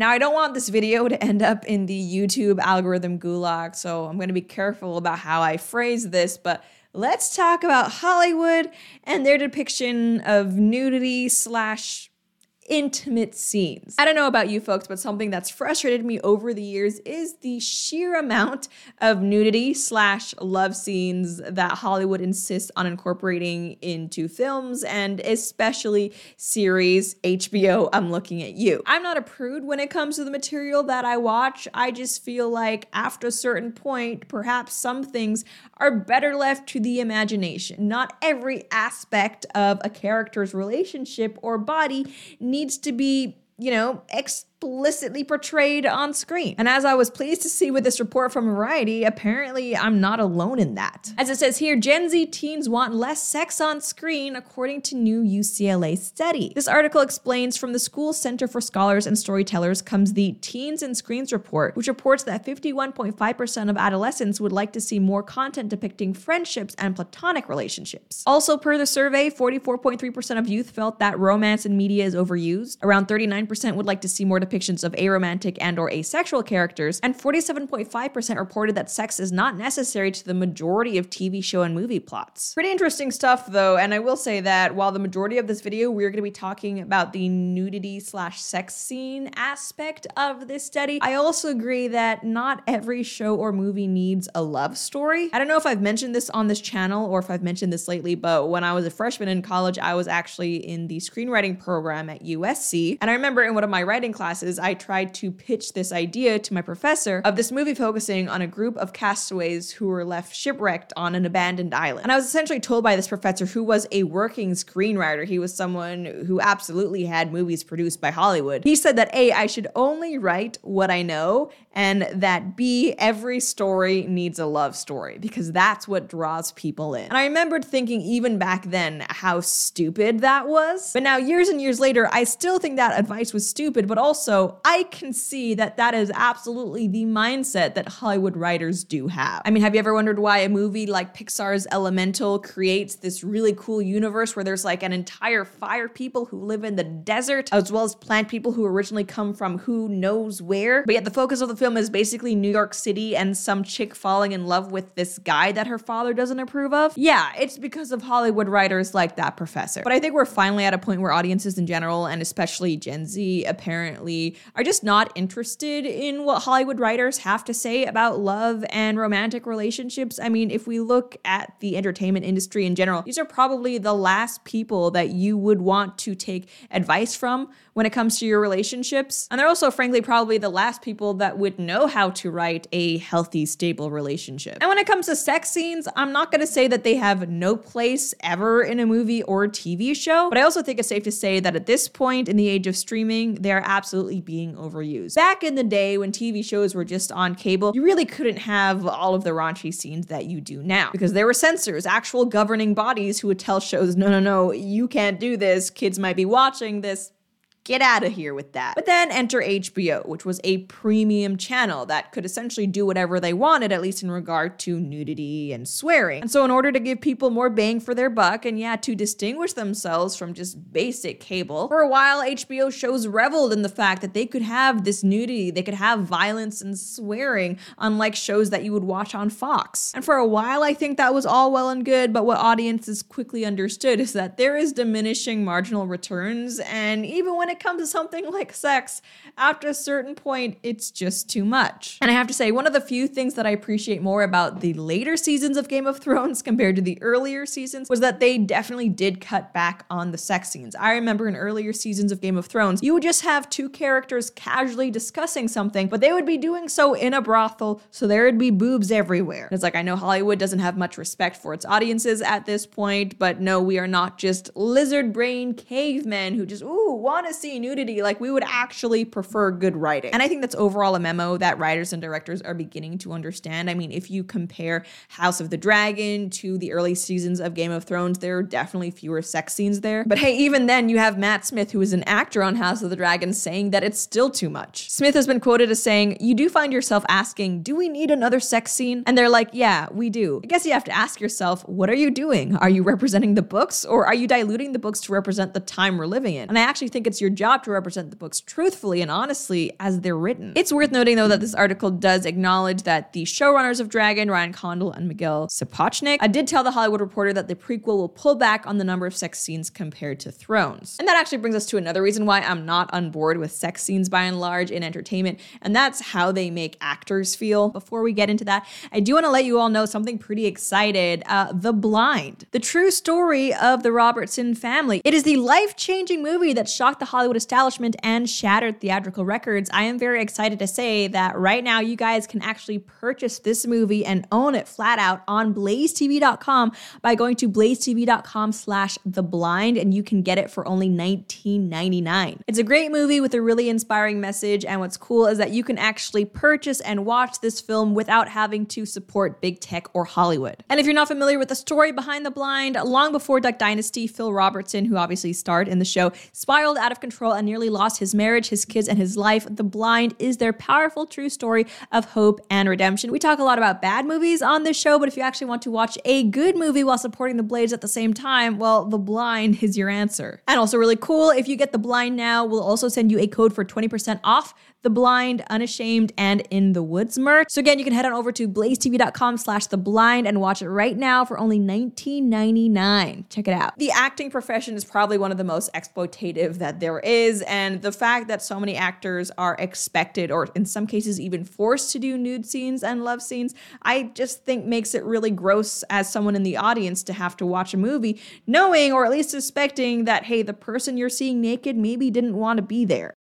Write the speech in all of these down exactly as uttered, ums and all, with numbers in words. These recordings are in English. Now, I don't want this video to end up in the YouTube algorithm gulag, so I'm going to be careful about how I phrase this, but let's talk about Hollywood and their depiction of nudity slash intimate scenes. I don't know about you folks, but something that's frustrated me over the years is the sheer amount of nudity slash love scenes that Hollywood insists on incorporating into films and especially series. H B O, I'm looking at you. I'm not a prude when it comes to the material that I watch. I just feel like after a certain point, perhaps some things are better left to the imagination. Not every aspect of a character's relationship or body needs needs to be, you know, explicitly portrayed on screen. And as I was pleased to see with this report from Variety, apparently I'm not alone in that. As it says here, Gen Z teens want less sex on screen, according to new U C L A study. This article explains from the School Center for Scholars and Storytellers comes the Teens and Screens report, which reports that fifty-one point five percent of adolescents would like to see more content depicting friendships and platonic relationships. Also, per the survey, forty-four point three percent of youth felt that romance in media is overused. Around thirty-nine percent would like to see more depictions depictions of aromantic and or asexual characters, and forty-seven point five percent reported that sex is not necessary to the majority of T V show and movie plots. Pretty interesting stuff, though, and I will say that while the majority of this video we're going to be talking about the nudity slash sex scene aspect of this study, I also agree that not every show or movie needs a love story. I don't know if I've mentioned this on this channel or if I've mentioned this lately, but when I was a freshman in college, I was actually in the screenwriting program at U S C, and I remember in one of my writing classes, I tried to pitch this idea to my professor of this movie focusing on a group of castaways who were left shipwrecked on an abandoned island. And I was essentially told by this professor, who was a working screenwriter, he was someone who absolutely had movies produced by Hollywood. He said that A, I should only write what I know, and that B, every story needs a love story, because that's what draws people in. And I remembered thinking even back then how stupid that was. But now years and years later, I still think that advice was stupid, but also So I can see that that is absolutely the mindset that Hollywood writers do have. I mean, have you ever wondered why a movie like Pixar's Elemental creates this really cool universe where there's like an entire fire people who live in the desert, as well as plant people who originally come from who knows where? But yet the focus of the film is basically New York City and some chick falling in love with this guy that her father doesn't approve of? Yeah, it's because of Hollywood writers like that professor. But I think we're finally at a point where audiences in general, and especially Gen Z, apparently are just not interested in what Hollywood writers have to say about love and romantic relationships. I mean, if we look at the entertainment industry in general, these are probably the last people that you would want to take advice from when it comes to your relationships. And they're also, frankly, probably the last people that would know how to write a healthy, stable relationship. And when it comes to sex scenes, I'm not going to say that they have no place ever in a movie or T V show, but I also think it's safe to say that at this point in the age of streaming, they are absolutely being overused. Back in the day when T V shows were just on cable, you really couldn't have all of the raunchy scenes that you do now because there were censors, actual governing bodies who would tell shows, no, no, no, you can't do this. Kids might be watching this. Get out of here with that. But then enter H B O, which was a premium channel that could essentially do whatever they wanted, at least in regard to nudity and swearing. And so in order to give people more bang for their buck, and yeah, to distinguish themselves from just basic cable, for a while, H B O shows reveled in the fact that they could have this nudity, they could have violence and swearing, unlike shows that you would watch on Fox. And for a while, I think that was all well and good, but what audiences quickly understood is that there is diminishing marginal returns, and even when When it comes to something like sex, after a certain point, it's just too much. And I have to say, one of the few things that I appreciate more about the later seasons of Game of Thrones compared to the earlier seasons was that they definitely did cut back on the sex scenes. I remember in earlier seasons of Game of Thrones, you would just have two characters casually discussing something, but they would be doing so in a brothel, so there would be boobs everywhere. It's like, I know Hollywood doesn't have much respect for its audiences at this point, but no, we are not just lizard brain cavemen who just, ooh, want to see nudity. Like, we would actually prefer good writing. And I think that's overall a memo that writers and directors are beginning to understand. I mean, if you compare House of the Dragon to the early seasons of Game of Thrones, there are definitely fewer sex scenes there. But hey, even then you have Matt Smith, who is an actor on House of the Dragon, saying that it's still too much. Smith has been quoted as saying, you do find yourself asking, do we need another sex scene? And they're like, yeah, we do. I guess you have to ask yourself, what are you doing? Are you representing the books, or are you diluting the books to represent the time we're living in? And I actually think it's your your job to represent the books truthfully and honestly as they're written. It's worth noting, though, that this article does acknowledge that the showrunners of Dragon, Ryan Condal and Miguel Sapochnik, I did tell The Hollywood Reporter that the prequel will pull back on the number of sex scenes compared to Thrones. And that actually brings us to another reason why I'm not on board with sex scenes by and large in entertainment, and that's how they make actors feel. Before we get into that, I do want to let you all know something pretty exciting. Uh, The Blind, the true story of the Robertson family. It is the life-changing movie that shocked the Hollywood establishment and shattered theatrical records. I am very excited to say that right now you guys can actually purchase this movie and own it flat out on blaze t v dot com by going to blaze t v dot com slash the blind, and you can get it for only nineteen ninety-nine. It's a great movie with a really inspiring message, and what's cool is that you can actually purchase and watch this film without having to support big tech or Hollywood. And if you're not familiar with the story behind The Blind, long before Duck Dynasty, Phil Robertson, who obviously starred in the show, spiraled out of control and nearly lost his marriage, his kids, and his life. The Blind is their powerful true story of hope and redemption. We talk a lot about bad movies on this show, but if you actually want to watch a good movie while supporting the Blades at the same time, well, The Blind is your answer. And also really cool, if you get The Blind now, we'll also send you a code for twenty percent off The Blind, Unashamed, and In the Woods merch. So again, you can head on over to blaze t v dot com slash the blind and watch it right now for only nineteen ninety-nine. Check it out. The acting profession is probably one of the most exploitative that there is, and the fact that so many actors are expected, or in some cases even forced, to do nude scenes and love scenes, I just think makes it really gross as someone in the audience to have to watch a movie knowing, or at least suspecting, that, hey, the person you're seeing naked maybe didn't want to be there.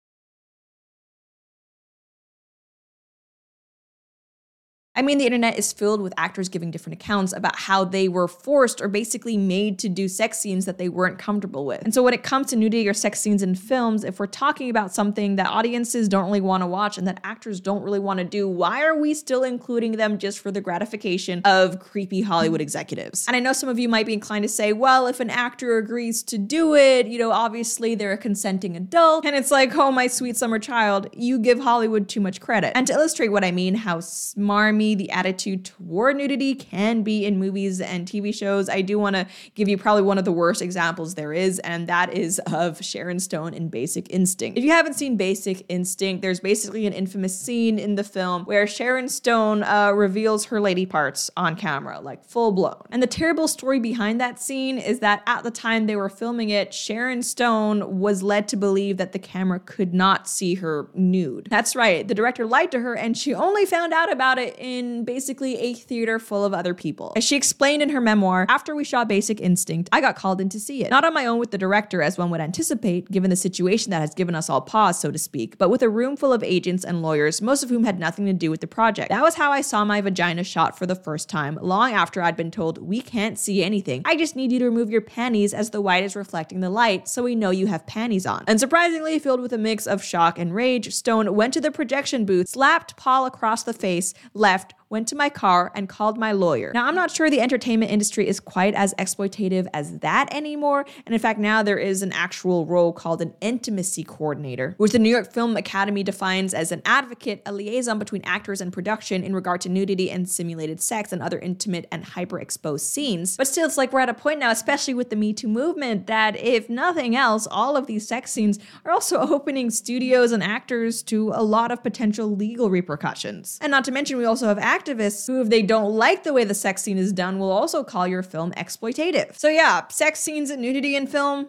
I mean, the internet is filled with actors giving different accounts about how they were forced or basically made to do sex scenes that they weren't comfortable with. And so when it comes to nudity or sex scenes in films, if we're talking about something that audiences don't really want to watch and that actors don't really want to do, why are we still including them just for the gratification of creepy Hollywood executives? And I know some of you might be inclined to say, well, if an actor agrees to do it, you know, obviously they're a consenting adult. And it's like, oh, my sweet summer child, you give Hollywood too much credit. And to illustrate what I mean, how smarmy the attitude toward nudity can be in movies and T V shows, I do want to give you probably one of the worst examples there is, and that is of Sharon Stone in Basic Instinct. If you haven't seen Basic Instinct, there's basically an infamous scene in the film where Sharon Stone uh, reveals her lady parts on camera, like full blown. And the terrible story behind that scene is that at the time they were filming it, Sharon Stone was led to believe that the camera could not see her nude. That's right, the director lied to her, and she only found out about it in in basically a theater full of other people. As she explained in her memoir, after we shot Basic Instinct, I got called in to see it. Not on my own with the director, as one would anticipate, given the situation that has given us all pause, so to speak, but with a room full of agents and lawyers, most of whom had nothing to do with the project. That was how I saw my vagina shot for the first time, long after I'd been told, we can't see anything. I just need you to remove your panties as the white is reflecting the light, so we know you have panties on. And surprisingly, filled with a mix of shock and rage, Stone went to the projection booth, slapped Paul across the face, left, went to my car, and called my lawyer. Now, I'm not sure the entertainment industry is quite as exploitative as that anymore, and in fact, now there is an actual role called an intimacy coordinator, which the New York Film Academy defines as an advocate, a liaison between actors and production in regard to nudity and simulated sex and other intimate and hyper-exposed scenes. But still, it's like we're at a point now, especially with the Me Too movement, that if nothing else, all of these sex scenes are also opening studios and actors to a lot of potential legal repercussions. And not to mention, we also have actors activists who, if they don't like the way the sex scene is done, will also call your film exploitative. So yeah, sex scenes and nudity in film,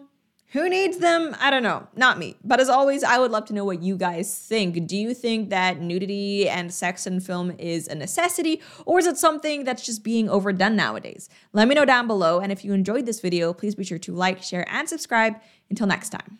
who needs them? I don't know. Not me. But as always, I would love to know what you guys think. Do you think that nudity and sex in film is a necessity, or is it something that's just being overdone nowadays? Let me know down below, and if you enjoyed this video, please be sure to like, share, and subscribe. Until next time.